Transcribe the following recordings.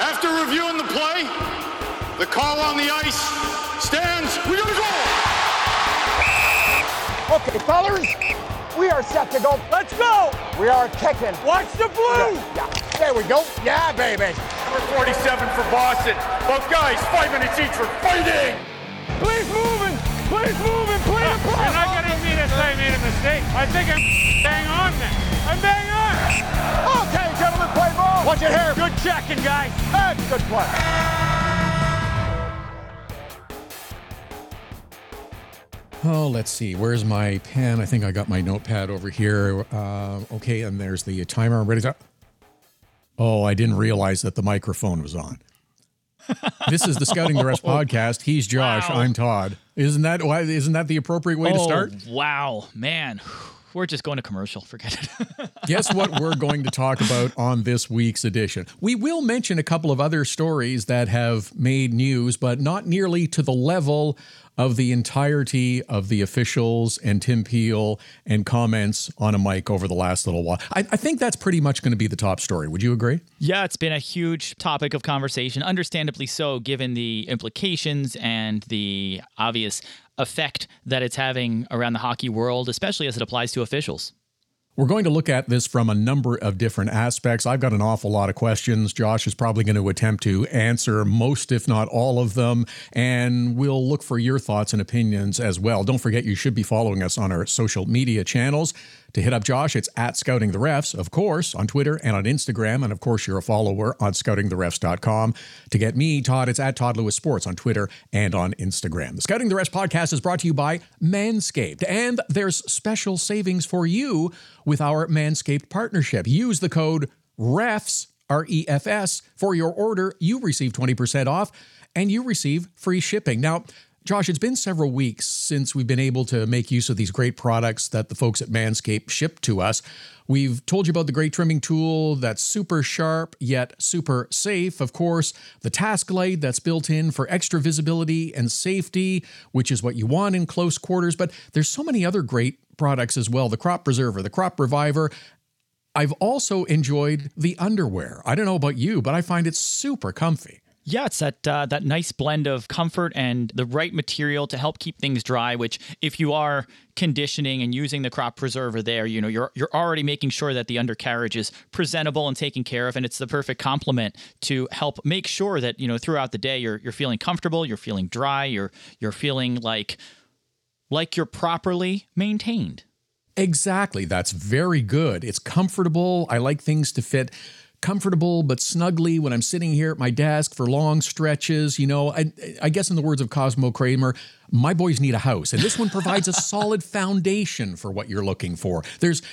After reviewing the play, the call on the ice stands. We got a goal! Okay, fellas, we are set to go. Let's go! We are kicking. Watch the blue! Yeah. There we go. Yeah, baby. Number 47 for Boston. Both guys, 5 minutes each for fighting. Please move it. Please move and play the play. I'm not going to admit that I made a mistake. I think I'm bang on then. I'm bang on. Okay, gentlemen, play ball. Watch it here. Good checking, guys. That's good play. Oh, let's see. Where's my pen? I think I got my notepad over here. Okay, and there's the timer. I'm ready to... Oh, I didn't realize that the microphone was on. This is the Scouting the Refs Podcast. He's Josh. Wow. I'm Todd. Isn't that the appropriate way to start? Wow, man. We're just going to commercial. Forget it. Guess what we're going to talk about on this week's edition. We will mention a couple of other stories that have made news, but not nearly to the level of the entirety of the officials and Tim Peel and comments on a mic over the last little while. I think that's pretty much going to be the top story. Would you agree? Yeah, it's been a huge topic of conversation, understandably so, given the implications and the obvious effect that it's having around the hockey world, especially as it applies to officials. We're going to look at this from a number of different aspects. I've got an awful lot of questions. Josh is probably going to attempt to answer most, if not all of them. And we'll look for your thoughts and opinions as well. Don't forget, you should be following us on our social media channels. To hit up Josh, it's at Scouting the Refs, of course, on Twitter and on Instagram. And of course, you're a follower on scoutingtherefs.com. To get me, Todd, it's at Todd Lewis Sports on Twitter and on Instagram. The Scouting the Refs podcast is brought to you by Manscaped. And there's special savings for you with our Manscaped partnership. Use the code REFS, R-E-F-S, for your order. You receive 20% off and you receive free shipping. Now, Josh, it's been several weeks since we've been able to make use of these great products that the folks at Manscaped ship to us. We've told you about the great trimming tool that's super sharp, yet super safe. Of course, the task light that's built in for extra visibility and safety, which is what you want in close quarters. But there's so many other great products as well. The crop preserver, the crop reviver. I've also enjoyed the underwear. I don't know about you, but I find it super comfy. Yeah, it's that nice blend of comfort and the right material to help keep things dry, which if you are conditioning and using the crop preserver there, you know, you're already making sure that the undercarriage is presentable and taken care of, and it's the perfect complement to help make sure that, you know, throughout the day you're feeling comfortable, you're feeling dry, you're feeling like you're properly maintained. Exactly. That's very good. It's comfortable. I like things to fit comfortable but snugly when I'm sitting here at my desk for long stretches. You know, I guess in the words of Cosmo Kramer, my boys need a house, and this one provides a solid foundation for what you're looking for. There's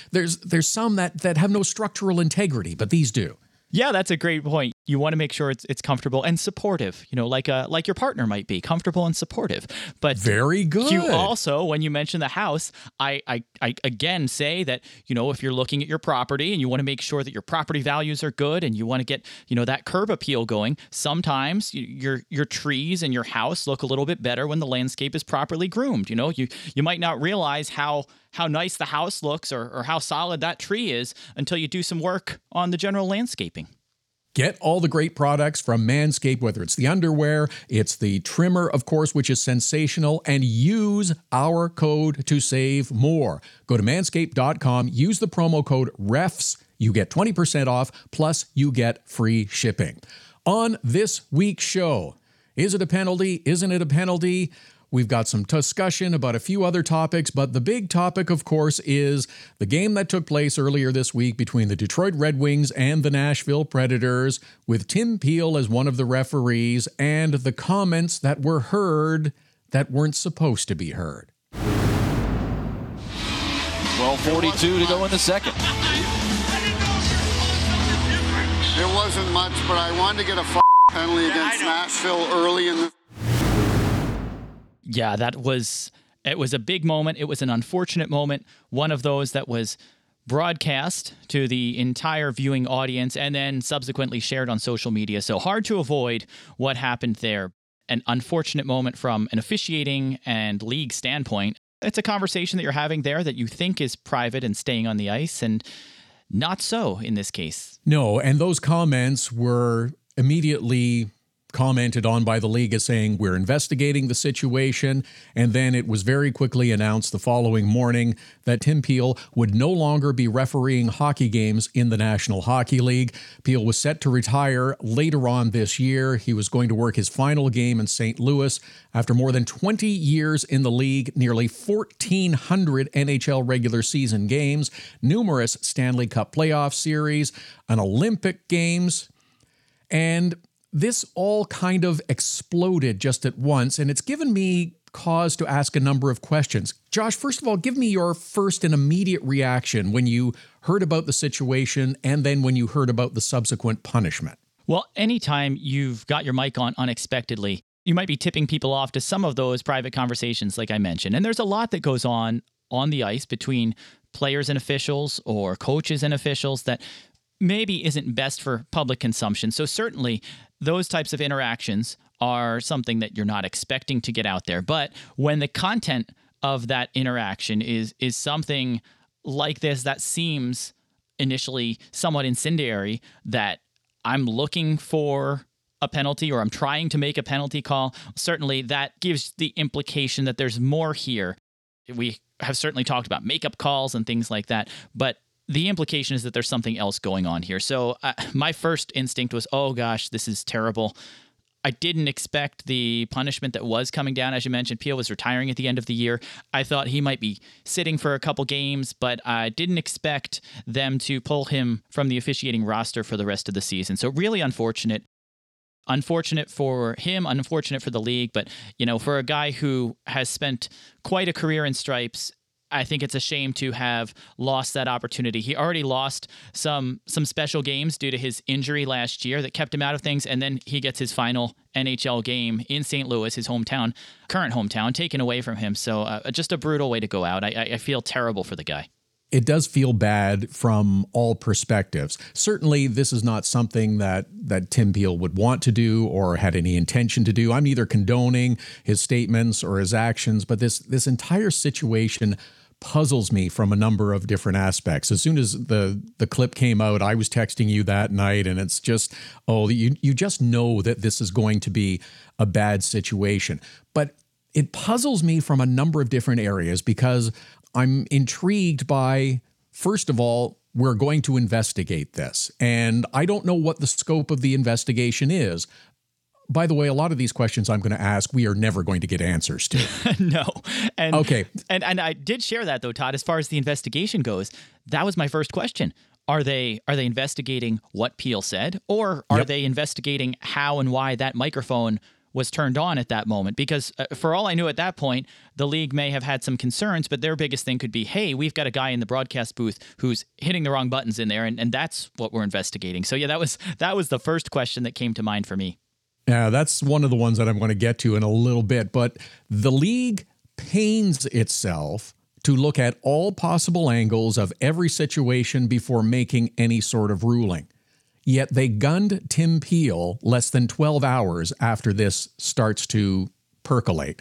some that have no structural integrity, but these do. Yeah, that's a great point. You want to make sure it's comfortable and supportive, you know, like your partner might be comfortable and supportive. But very good. You also, when you mention the house, I again say that, you know, if you're looking at your property and you want to make sure that your property values are good and you want to get, you know, that curb appeal going, sometimes your trees and your house look a little bit better when the landscape is properly groomed. You know, you might not realize how nice the house looks or how solid that tree is until you do some work on the general landscaping. Get all the great products from Manscaped, whether it's the underwear, it's the trimmer, of course, which is sensational, and use our code to save more. Go to manscaped.com, use the promo code REFS, you get 20% off, plus you get free shipping. On this week's show, is it a penalty? Isn't it a penalty? We've got some discussion about a few other topics, but the big topic, of course, is the game that took place earlier this week between the Detroit Red Wings and the Nashville Predators, with Tim Peel as one of the referees, and the comments that were heard that weren't supposed to be heard. 12:42 to go in the second. It wasn't much, but I wanted to get a penalty against Nashville early in the... Yeah, it was a big moment. It was an unfortunate moment, one of those that was broadcast to the entire viewing audience and then subsequently shared on social media. So hard to avoid what happened there. An unfortunate moment from an officiating and league standpoint. It's a conversation that you're having there that you think is private and staying on the ice, and not so in this case. No, and those comments were immediately commented on by the league as saying, we're investigating the situation. And then it was very quickly announced the following morning that Tim Peel would no longer be refereeing hockey games in the National Hockey League. Peel was set to retire later on this year. He was going to work his final game in St. Louis. After more than 20 years in the league, nearly 1,400 NHL regular season games, numerous Stanley Cup playoff series, an Olympic Games, and this all kind of exploded just at once, and it's given me cause to ask a number of questions. Josh, first of all, give me your first and immediate reaction when you heard about the situation and then when you heard about the subsequent punishment. Well, anytime you've got your mic on unexpectedly, you might be tipping people off to some of those private conversations like I mentioned. And there's a lot that goes on the ice between players and officials or coaches and officials that maybe isn't best for public consumption. So certainly those types of interactions are something that you're not expecting to get out there. But when the content of that interaction is something like this that seems initially somewhat incendiary, that I'm looking for a penalty or I'm trying to make a penalty call, certainly that gives the implication that there's more here. We have certainly talked about makeup calls and things like that, but the implication is that there's something else going on here. So my first instinct was, oh gosh, this is terrible. I didn't expect the punishment that was coming down. As you mentioned, Peel was retiring at the end of the year. I thought he might be sitting for a couple games, but I didn't expect them to pull him from the officiating roster for the rest of the season. So really unfortunate. Unfortunate for him, unfortunate for the league. But, you know, for a guy who has spent quite a career in stripes, I think it's a shame to have lost that opportunity. He already lost some special games due to his injury last year that kept him out of things, and then he gets his final NHL game in St. Louis, his hometown, current hometown, taken away from him. So just a brutal way to go out. I feel terrible for the guy. It does feel bad from all perspectives. Certainly, this is not something that Tim Peel would want to do or had any intention to do. I'm neither condoning his statements or his actions, but this entire situation puzzles me from a number of different aspects. As soon as the clip came out, I was texting you that night, and it's just, oh, you just know that this is going to be a bad situation. But it puzzles me from a number of different areas because I'm intrigued by, first of all, we're going to investigate this, and I don't know what the scope of the investigation is. By the way, a lot of these questions I'm going to ask, we are never going to get answers to. No. And, okay. And I did share that, though, Todd, as far as the investigation goes, that was my first question. Are they investigating what Peel said, or are they investigating how and why that microphone was turned on at that moment? Because for all I knew at that point, the league may have had some concerns, but their biggest thing could be, hey, we've got a guy in the broadcast booth who's hitting the wrong buttons in there, and that's what we're investigating. So yeah, that was the first question that came to mind for me. Yeah, that's one of the ones that I'm going to get to in a little bit, but the league pains itself to look at all possible angles of every situation before making any sort of ruling. Yet they gunned Tim Peel less than 12 hours after this starts to percolate.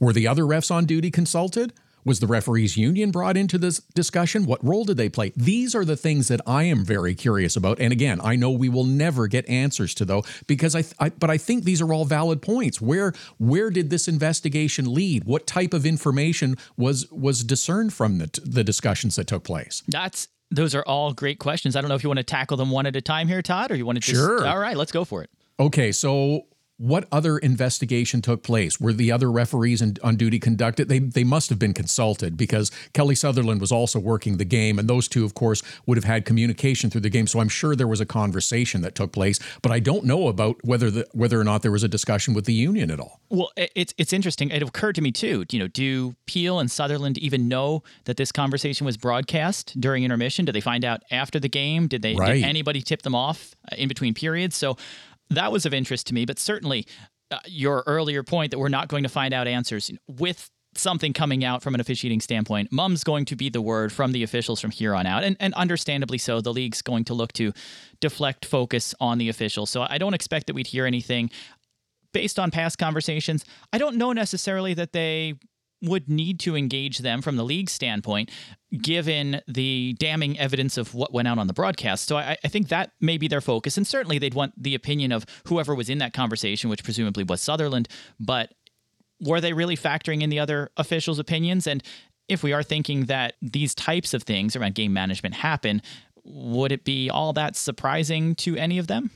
Were the other refs on duty consulted? Was the referees union brought into this discussion? What role did they play? These are the things that I am very curious about. And again, I know we will never get answers to though, because but I think these are all valid points. Where did this investigation lead? What type of information was discerned from the discussions that took place? Those are all great questions. I don't know if you want to tackle them one at a time here, Todd, or you want to just... Sure. All right, let's go for it. Okay, so what other investigation took place? Were the other referees on duty conducted? They must have been consulted because Kelly Sutherland was also working the game, and those two, of course, would have had communication through the game, so I'm sure there was a conversation that took place, but I don't know about whether or not there was a discussion with the union at all. Well, it's interesting. It occurred to me, too, you know, do Peel and Sutherland even know that this conversation was broadcast during intermission? Did they find out after the game? Did anybody tip them off in between periods? So that was of interest to me, but certainly your earlier point that we're not going to find out answers with something coming out from an officiating standpoint. Mum's going to be the word from the officials from here on out, and understandably so. The league's going to look to deflect focus on the officials, so I don't expect that we'd hear anything. Based on past conversations, I don't know necessarily that they would need to engage them from the league standpoint, given the damning evidence of what went out on the broadcast. So I think that may be their focus. And certainly they'd want the opinion of whoever was in that conversation, which presumably was Sutherland. But were they really factoring in the other officials' opinions? And if we are thinking that these types of things around game management happen, would it be all that surprising to any of them?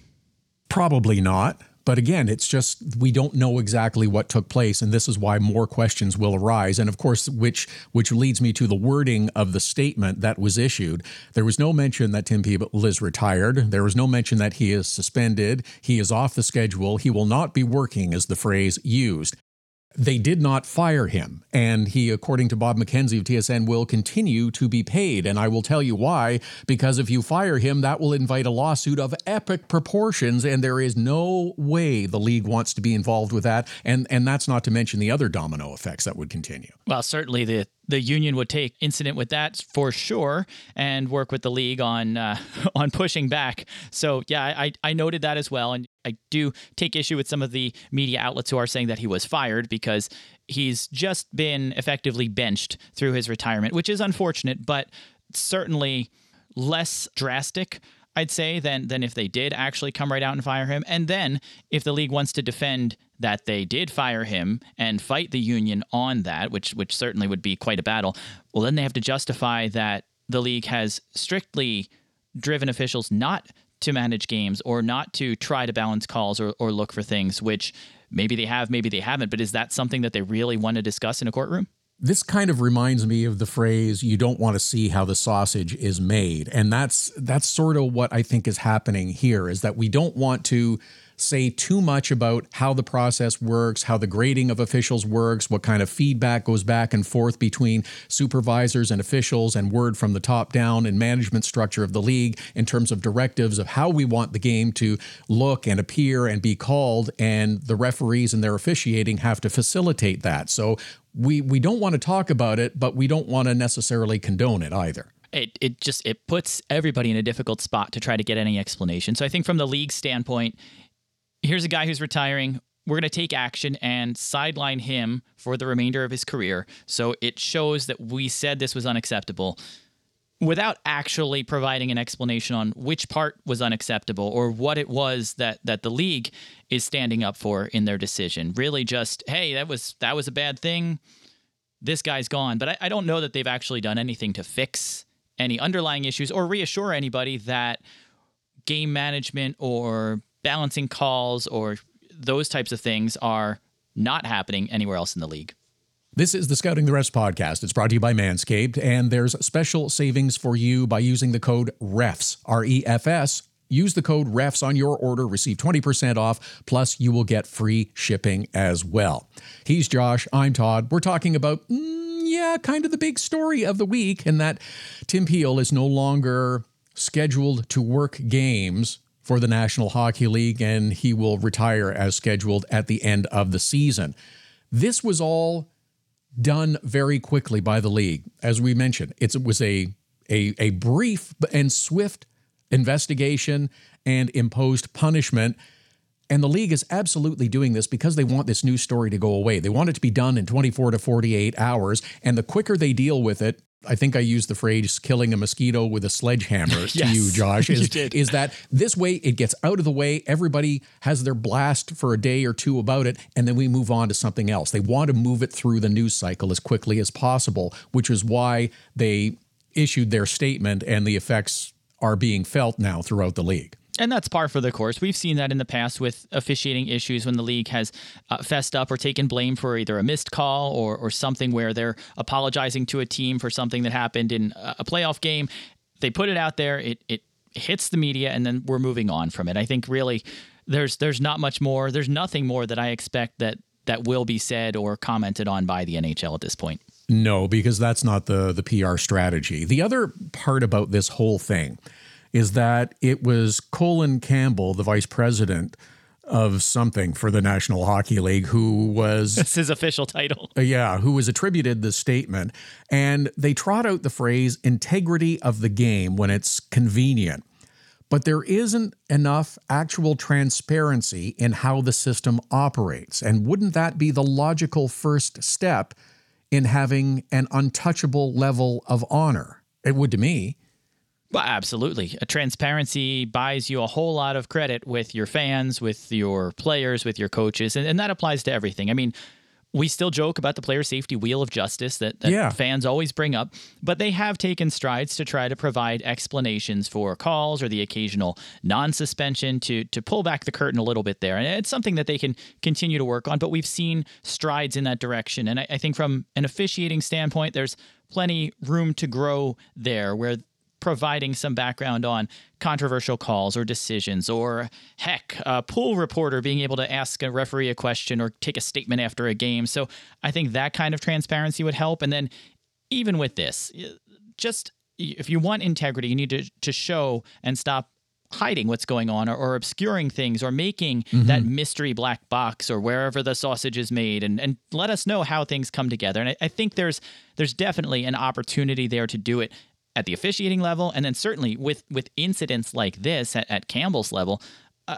Probably not. But again, it's just we don't know exactly what took place, and this is why more questions will arise. And of course, which leads me to the wording of the statement that was issued. There was no mention that Tim Peel is retired. There was no mention that he is suspended. He is off the schedule. He will not be working, is the phrase used. They did not fire him, and he, according to Bob McKenzie of TSN, will continue to be paid. And I will tell you why, because if you fire him, that will invite a lawsuit of epic proportions, and there is no way the league wants to be involved with that. And that's not to mention the other domino effects that would continue. Well, certainly the union would take incident with that for sure and work with the league on pushing back. So, yeah, I noted that as well. And I do take issue with some of the media outlets who are saying that he was fired because he's just been effectively benched through his retirement, which is unfortunate, but certainly less drastic, I'd say, than if they did actually come right out and fire him. And then if the league wants to defend that they did fire him and fight the union on that, which certainly would be quite a battle, well, then they have to justify that the league has strictly driven officials not to manage games or not to try to balance calls or look for things, which maybe they have, maybe they haven't. But is that something that they really want to discuss in a courtroom? This kind of reminds me of the phrase, you don't want to see how the sausage is made. And that's sort of what I think is happening here, is that we don't want to say too much about how the process works, how the grading of officials works, what kind of feedback goes back and forth between supervisors and officials, and word from the top down and management structure of the league in terms of directives of how we want the game to look and appear and be called, and the referees and their officiating have to facilitate that. So we don't want to talk about it, but we don't want to necessarily condone it either. It puts everybody in a difficult spot to try to get any explanation. So I think from the league standpoint, here's a guy who's retiring. We're going to take action and sideline him for the remainder of his career. So it shows that we said this was unacceptable without actually providing an explanation on which part was unacceptable or what it was that the league is standing up for in their decision. Really just, hey, that was a bad thing. This guy's gone. But I don't know that they've actually done anything to fix any underlying issues or reassure anybody that game management or balancing calls or those types of things are not happening anywhere else in the league. This is the Scouting the Refs podcast. It's brought to you by Manscaped, and there's special savings for you by using the code REFS, R-E-F-S. Use the code REFS on your order, receive 20% off, plus you will get free shipping as well. He's Josh, I'm Todd. We're talking about, kind of the big story of the week, and that Tim Peel is no longer scheduled to work games for the National Hockey League, and he will retire as scheduled at the end of the season. This was all done very quickly by the league. As we mentioned, it was a brief and swift investigation and imposed punishment. And the league is absolutely doing this because they want this news story to go away. They want it to be done in 24 to 48 hours, and the quicker they deal with it, I think I used the phrase killing a mosquito with a sledgehammer to you, Josh, is that this way it gets out of the way. Everybody has their blast for a day or two about it, and then we move on to something else. They want to move it through the news cycle as quickly as possible, which is why they issued their statement, and the effects are being felt now throughout the league. And that's par for the course. We've seen that in the past with officiating issues when the league has fessed up or taken blame for either a missed call or something where they're apologizing to a team for something that happened in a playoff game. They put it out there, it hits the media, and then we're moving on from it. I think really there's not much more. There's nothing more that I expect that will be said or commented on by the NHL at this point. No, because that's not the PR strategy. The other part about this whole thing is that it was Colin Campbell, the vice president of something for the National Hockey League, who was... That's his official title. Who was attributed the statement. And they trot out the phrase, integrity of the game, when it's convenient. But there isn't enough actual transparency in how the system operates. And wouldn't that be the logical first step in having an untouchable level of honor. It would to me. Well, absolutely. A transparency buys you a whole lot of credit with your fans, with your players, with your coaches, and that applies to everything. I mean, we still joke about the player safety wheel of justice that fans always bring up, but they have taken strides to try to provide explanations for calls or the occasional non-suspension to pull back the curtain a little bit there. And it's something that they can continue to work on, but we've seen strides in that direction. And I think from an officiating standpoint, there's plenty room to grow there, where providing some background on controversial calls or decisions, or heck, a pool reporter being able to ask a referee a question or take a statement after a game. So I think that kind of transparency would help. And then even with this, just if you want integrity, you need to show and stop hiding what's going on or obscuring things or making that mystery black box or wherever the sausage is made, and let us know how things come together. And I think there's definitely an opportunity there to do it at the officiating level, and then certainly with incidents like this at Campbell's level,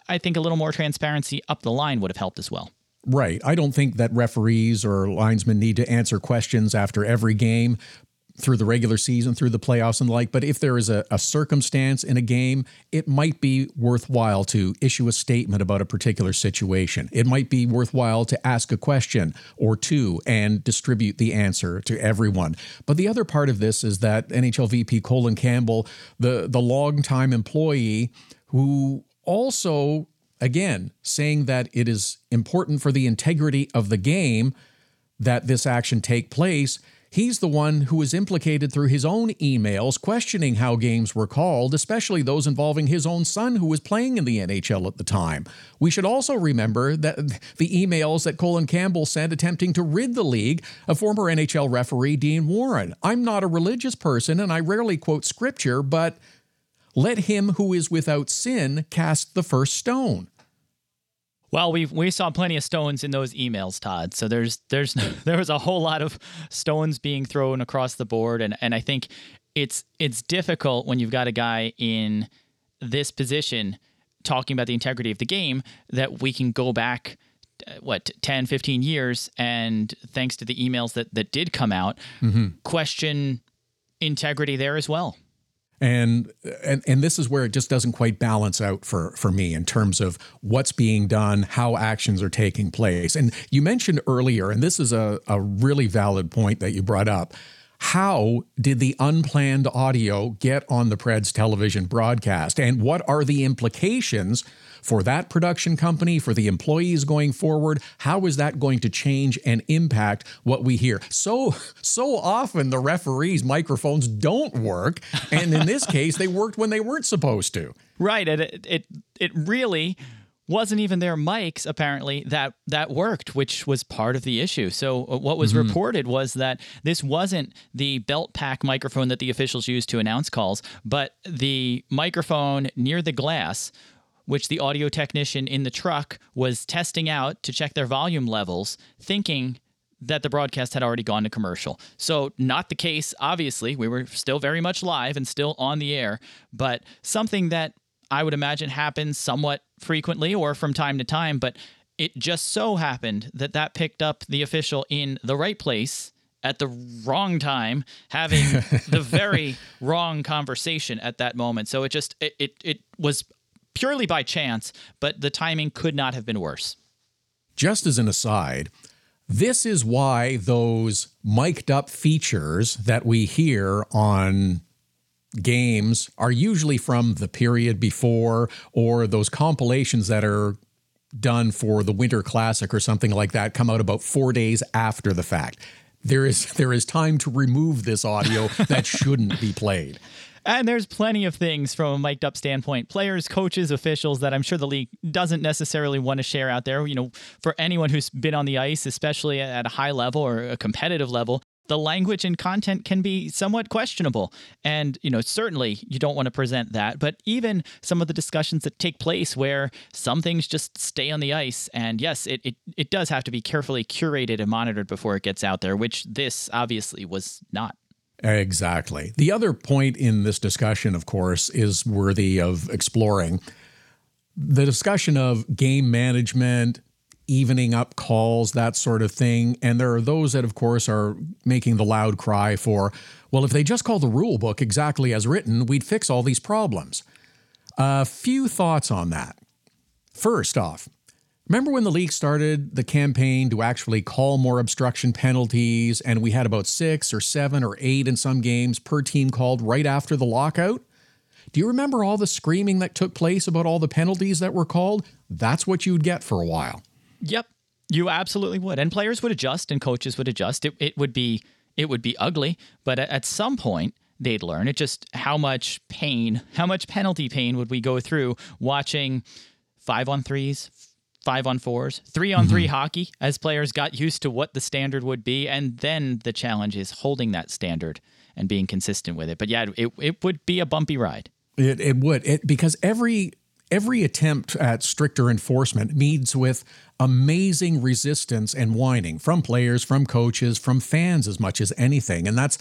I think a little more transparency up the line would have helped as well. Right. I don't think that referees or linesmen need to answer questions after every game through the regular season, through the playoffs and the like, but if there is a circumstance in a game, it might be worthwhile to issue a statement about a particular situation. It might be worthwhile to ask a question or two and distribute the answer to everyone. But the other part of this is that NHL VP Colin Campbell, the longtime employee, who also, again, saying that it is important for the integrity of the game that this action take place, he's the one who was implicated through his own emails questioning how games were called, especially those involving his own son who was playing in the NHL at the time. We should also remember that the emails that Colin Campbell sent attempting to rid the league of former NHL referee Dean Warren. I'm not a religious person and I rarely quote scripture, but let him who is without sin cast the first stone. Well, we saw plenty of stones in those emails, Todd. So there was a whole lot of stones being thrown across the board, and I think it's difficult when you've got a guy in this position talking about the integrity of the game that we can go back 10, 15 years, and thanks to the emails that did come out, question integrity there as well. And this is where it just doesn't quite balance out for me in terms of what's being done, how actions are taking place. And you mentioned earlier, and this is a really valid point that you brought up, how did the unplanned audio get on the Preds television broadcast? And what are the implications for that production company, for the employees going forward? How is that going to change and impact what we hear? So often the referees' microphones don't work. And in this case, they worked when they weren't supposed to. Right. And it really wasn't even their mics, apparently, that worked, which was part of the issue. So what was reported was that this wasn't the belt pack microphone that the officials used to announce calls, but the microphone near the glass, which the audio technician in the truck was testing out to check their volume levels, thinking that the broadcast had already gone to commercial. So not the case, obviously. We were still very much live and still on the air, but something that I would imagine happens somewhat frequently or from time to time, but it just so happened that picked up the official in the right place at the wrong time, having the very wrong conversation at that moment. So it was purely by chance, but the timing could not have been worse. Just as an aside, this is why those mic'd up features that we hear on games are usually from the period before, or those compilations that are done for the Winter Classic or something like that come out about 4 days after the fact. There is time to remove this audio that shouldn't be played. And there's plenty of things from a mic'd up standpoint, players, coaches, officials, that I'm sure the league doesn't necessarily want to share out there. You know, for anyone who's been on the ice, especially at a high level or a competitive level, the language and content can be somewhat questionable. And, you know, certainly you don't want to present that. But even some of the discussions that take place where some things just stay on the ice. And yes, it does have to be carefully curated and monitored before it gets out there, which this obviously was not. Exactly. The other point in this discussion, of course, is worthy of exploring. The discussion of game management, evening up calls, that sort of thing. And there are those that, of course, are making the loud cry for, well, if they just call the rule book exactly as written, we'd fix all these problems. A few thoughts on that. First off, remember when the league started the campaign to actually call more obstruction penalties, and we had about 6 or 7 or 8 in some games per team called right after the lockout? Do you remember all the screaming that took place about all the penalties that were called? That's what you'd get for a while. Yep, you absolutely would. And players would adjust and coaches would adjust. It would be ugly, but at some point they'd learn. It just how much penalty pain would we go through watching 5-on-3s, 5-on-4s, 3-on-3 hockey as players got used to what the standard would be. And then the challenge is holding that standard and being consistent with it. But yeah, it would be a bumpy ride. It would, because every attempt at stricter enforcement meets with amazing resistance and whining from players, from coaches, from fans as much as anything. And that's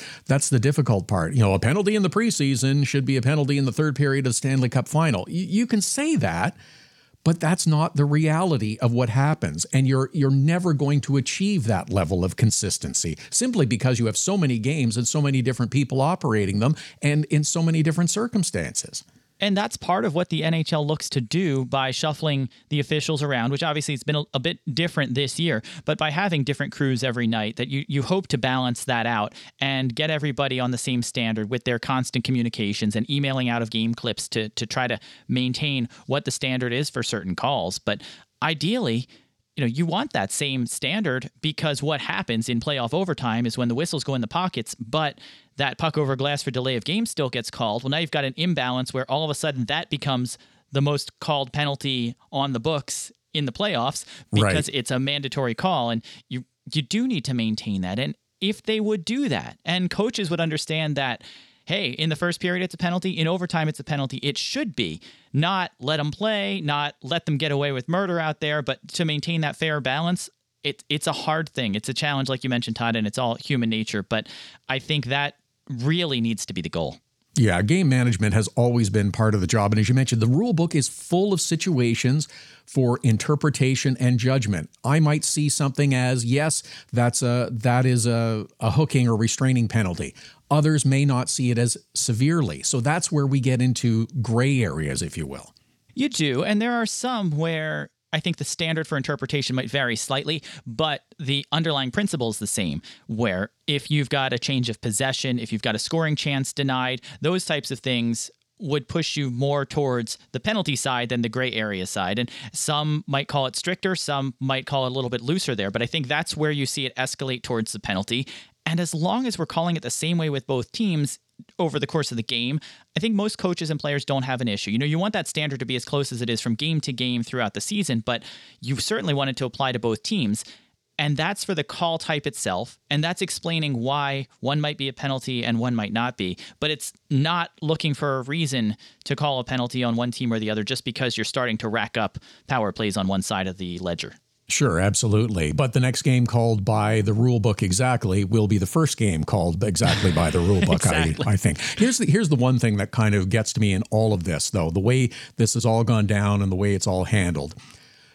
the difficult part. You know, a penalty in the preseason should be a penalty in the third period of the Stanley Cup final. You can say that, but that's not the reality of what happens. And you're never going to achieve that level of consistency simply because you have so many games and so many different people operating them and in so many different circumstances. And that's part of what the NHL looks to do by shuffling the officials around, which obviously it's been a bit different this year, but by having different crews every night, that you hope to balance that out and get everybody on the same standard with their constant communications and emailing out of game clips to try to maintain what the standard is for certain calls. But ideally, you know, you want that same standard, because what happens in playoff overtime is when the whistles go in the pockets, but that puck over glass for delay of game still gets called. Well, now you've got an imbalance where all of a sudden that becomes the most called penalty on the books in the playoffs because It's a mandatory call, and you do need to maintain that. And if they would do that, and coaches would understand that, hey, in the first period, it's a penalty. In overtime, it's a penalty. It should be. Not let them play, not let them get away with murder out there, but to maintain that fair balance, it's a hard thing. It's a challenge, like you mentioned, Todd, and it's all human nature. But I think that really needs to be the goal. Yeah, game management has always been part of the job. And as you mentioned, the rule book is full of situations for interpretation and judgment. I might see something as, yes, that is a hooking or restraining penalty. Others may not see it as severely. So that's where we get into gray areas, if you will. You do. And there are some where I think the standard for interpretation might vary slightly, but the underlying principle is the same, where if you've got a change of possession, if you've got a scoring chance denied, those types of things would push you more towards the penalty side than the gray area side. And some might call it stricter, some might call it a little bit looser there, but I think that's where you see it escalate towards the penalty. And as long as we're calling it the same way with both teams over the course of the game, I think most coaches and players don't have an issue. You know, you want that standard to be as close as it is from game to game throughout the season, but you certainly want it to apply to both teams. And that's for the call type itself. And that's explaining why one might be a penalty and one might not be. But it's not looking for a reason to call a penalty on one team or the other just because you're starting to rack up power plays on one side of the ledger. Sure, absolutely. But the next game called by the rule book exactly will be the first game called exactly by the rule book, exactly. I think. Here's the one thing that kind of gets to me in all of this, though, the way this has all gone down and the way it's all handled.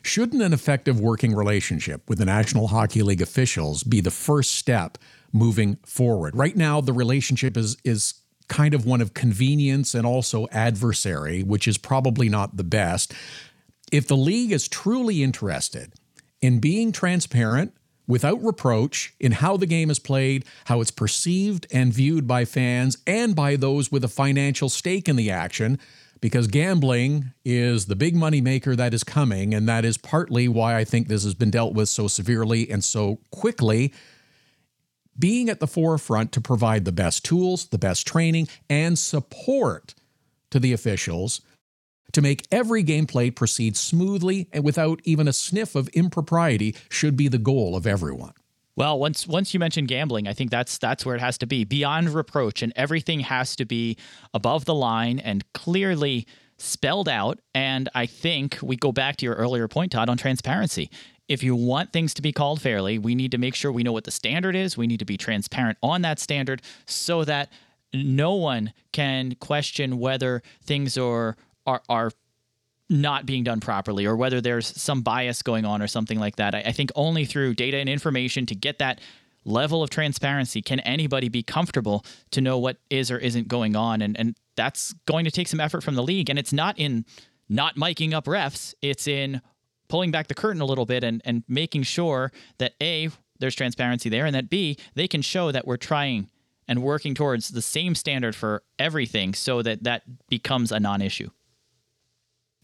Shouldn't an effective working relationship with the National Hockey League officials be the first step moving forward? Right now, the relationship is kind of one of convenience and also adversary, which is probably not the best. If the league is truly interested in being transparent, without reproach, in how the game is played, how it's perceived and viewed by fans and by those with a financial stake in the action, because gambling is the big money maker that is coming, and that is partly why I think this has been dealt with so severely and so quickly. Being at the forefront to provide the best tools, the best training, and support to the officials to make every gameplay proceed smoothly and without even a sniff of impropriety should be the goal of everyone. Well, once you mention gambling, I think that's where it has to be. Beyond reproach, and everything has to be above the line and clearly spelled out. And I think we go back to your earlier point, Todd, on transparency. If you want things to be called fairly, we need to make sure we know what the standard is. We need to be transparent on that standard so that no one can question whether things are not being done properly, or whether there's some bias going on or something like that. I think only through data and information to get that level of transparency can anybody be comfortable to know what is or isn't going on. And that's going to take some effort from the league. And it's not in not miking up refs. It's in pulling back the curtain a little bit and making sure that A, there's transparency there, and that B, they can show that we're trying and working towards the same standard for everything so that that becomes a non-issue.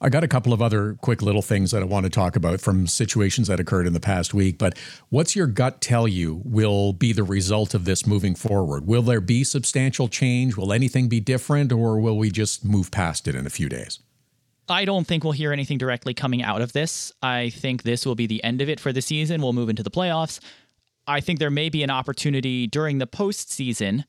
I got a couple of other quick little things that I want to talk about from situations that occurred in the past week, but what's your gut tell you will be the result of this moving forward? Will there be substantial change? Will anything be different, or will we just move past it in a few days? I don't think we'll hear anything directly coming out of this. I think this will be the end of it for the season. We'll move into the playoffs. I think there may be an opportunity during the postseason,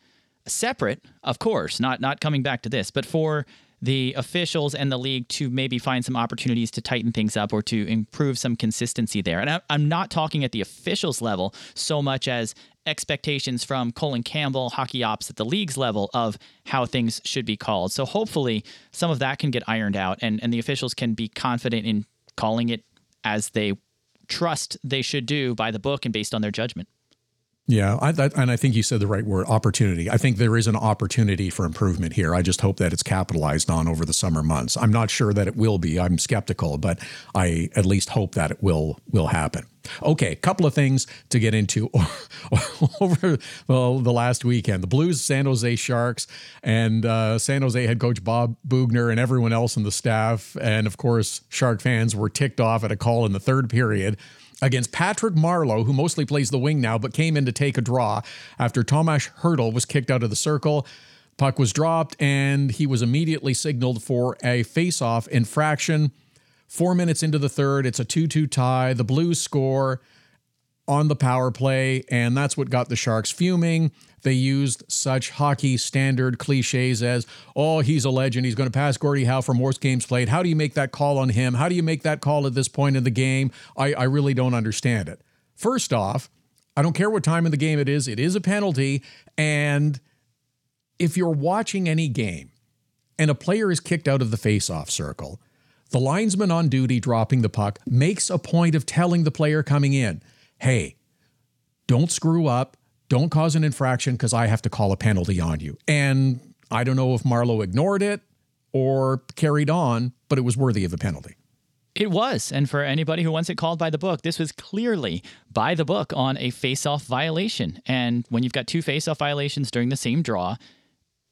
separate, of course, not coming back to this, but for the officials and the league to maybe find some opportunities to tighten things up or to improve some consistency there. And I'm not talking at the officials level so much as expectations from Colin Campbell, hockey ops at the league's level of how things should be called. So hopefully some of that can get ironed out and the officials can be confident in calling it as they trust they should do by the book and based on their judgment. Yeah, and I think you said the right word, opportunity. I think there is an opportunity for improvement here. I just hope that it's capitalized on over the summer months. I'm not sure that it will be. I'm skeptical, but I at least hope that it will happen. Okay, a couple of things to get into over the last weekend. The Blues, San Jose Sharks, and San Jose head coach Bob Boughner and everyone else on the staff, and of course, Shark fans were ticked off at a call in the third period against Patrick Marleau, who mostly plays the wing now, but came in to take a draw after Tomáš Hertl was kicked out of the circle. Puck was dropped, and he was immediately signaled for a face-off infraction. 4 minutes into the third, it's a 2-2 tie. The Blues score on the power play, and that's what got the Sharks fuming. They used such hockey standard cliches as, oh, he's a legend, he's going to pass Gordie Howe for most games played. How do you make that call on him? How do you make that call at this point in the game? I really don't understand it. First off, I don't care what time in the game it is a penalty. And if you're watching any game and a player is kicked out of the faceoff circle, the linesman on duty dropping the puck makes a point of telling the player coming in, hey, don't screw up. Don't cause an infraction because I have to call a penalty on you. And I don't know if Marleau ignored it or carried on, but it was worthy of a penalty. It was. And for anybody who wants it called by the book, this was clearly by the book on a face-off violation. And when you've got two face-off violations during the same draw,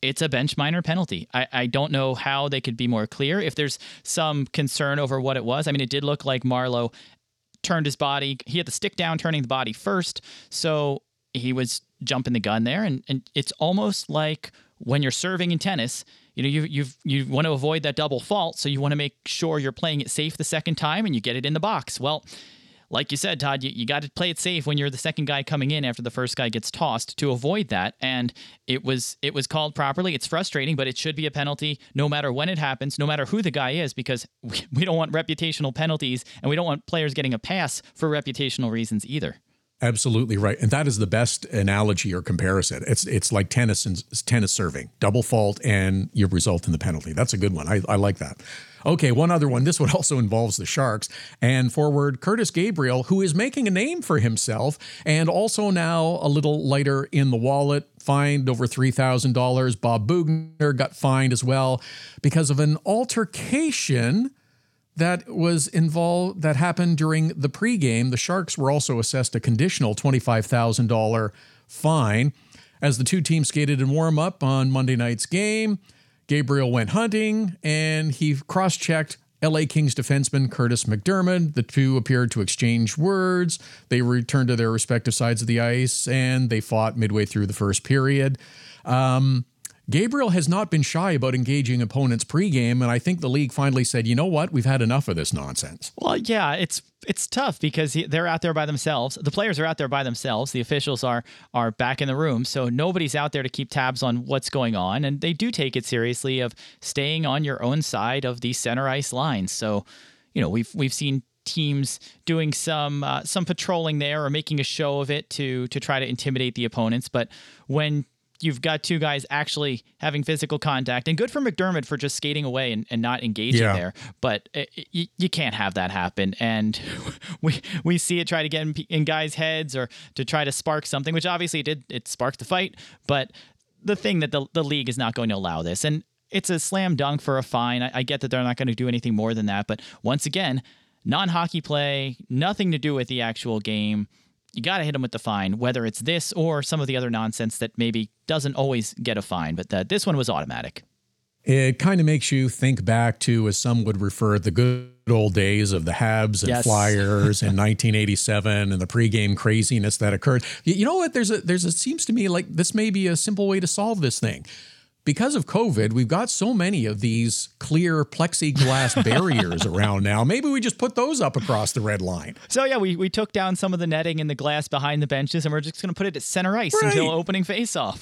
it's a bench minor penalty. I don't know how they could be more clear. If there's some concern over what it was, I mean, it did look like Marleau turned his body. He had the stick down, turning the body first. So he was jumping the gun there. And it's almost like when you're serving in tennis, you know, you want to avoid that double fault. So you want to make sure you're playing it safe the second time and you get it in the box. Well, like you said, Todd, you got to play it safe when you're the second guy coming in after the first guy gets tossed to avoid that. And it was called properly. It's frustrating, but it should be a penalty no matter when it happens, no matter who the guy is, because we don't want reputational penalties and we don't want players getting a pass for reputational reasons either. Absolutely right. And that is the best analogy or comparison. It's like tennis and tennis serving. Double fault and you result in the penalty. That's a good one. I like that. Okay, one other one. This one also involves the Sharks and forward Curtis Gabriel, who is making a name for himself and also now a little lighter in the wallet, fined over $3,000. Bob Boughner got fined as well because of an altercation that was involved, that happened during the pregame. The Sharks were also assessed a conditional $25,000 fine. As the two teams skated in warm-up on Monday night's game, Gabriel went hunting, and he cross-checked LA Kings defenseman Curtis McDermott. The two appeared to exchange words. They returned to their respective sides of the ice, and they fought midway through the first period. Gabriel has not been shy about engaging opponents pregame, and I think the league finally said, you know what, we've had enough of this nonsense. Well, yeah, it's tough because they're out there by themselves. The players are out there by themselves. The officials are back in the room, so nobody's out there to keep tabs on what's going on, and they do take it seriously of staying on your own side of the center ice line. So, you know, we've seen teams doing some patrolling there or making a show of it to try to intimidate the opponents, but when you've got two guys actually having physical contact, and good for McDermott for just skating away and not engaging there. But you can't have that happen. And we see it try to get in guys' heads or to try to spark something, which obviously it sparked the fight. But the thing that the league is not going to allow this, and it's a slam dunk for a fine. I get that they're not going to do anything more than that. But once again, non-hockey play, nothing to do with the actual game. You got to hit them with the fine, whether it's this or some of the other nonsense that maybe doesn't always get a fine, but this one was automatic. It kind of makes you think back to, as some would refer, the good old days of the Habs and Flyers in 1987 and the pregame craziness that occurred. You know what? There's a seems to me like this may be a simple way to solve this thing. Because of COVID, we've got so many of these clear plexiglass barriers around now. Maybe we just put those up across the red line. So, yeah, we took down some of the netting and the glass behind the benches, and we're just going to put it at center ice until opening faceoff.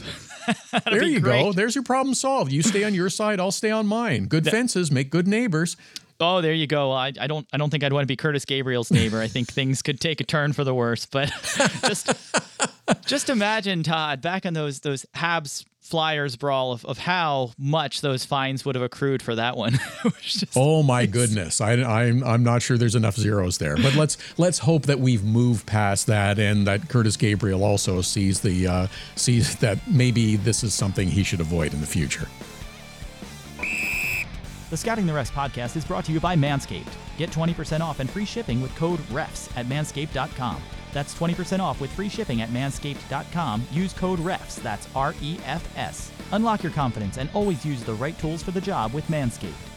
There you go. There's your problem solved. You stay on your side. I'll stay on mine. Good fences make good neighbors. Oh, there you go. I don't think I'd want to be Curtis Gabriel's neighbor. I think things could take a turn for the worse. But just imagine, Todd, back on those Habs Flyers brawl of how much those fines would have accrued for that one. Oh my goodness. I'm not sure there's enough zeros there, but let's hope that we've moved past that and that Curtis Gabriel also sees that maybe this is something he should avoid in the future. The Scouting the Refs podcast is brought to you by Manscaped. Get 20% off and free shipping with code REFS at manscaped.com. That's 20% off with free shipping at manscaped.com. Use code REFS, that's REFS. Unlock your confidence and always use the right tools for the job with Manscaped.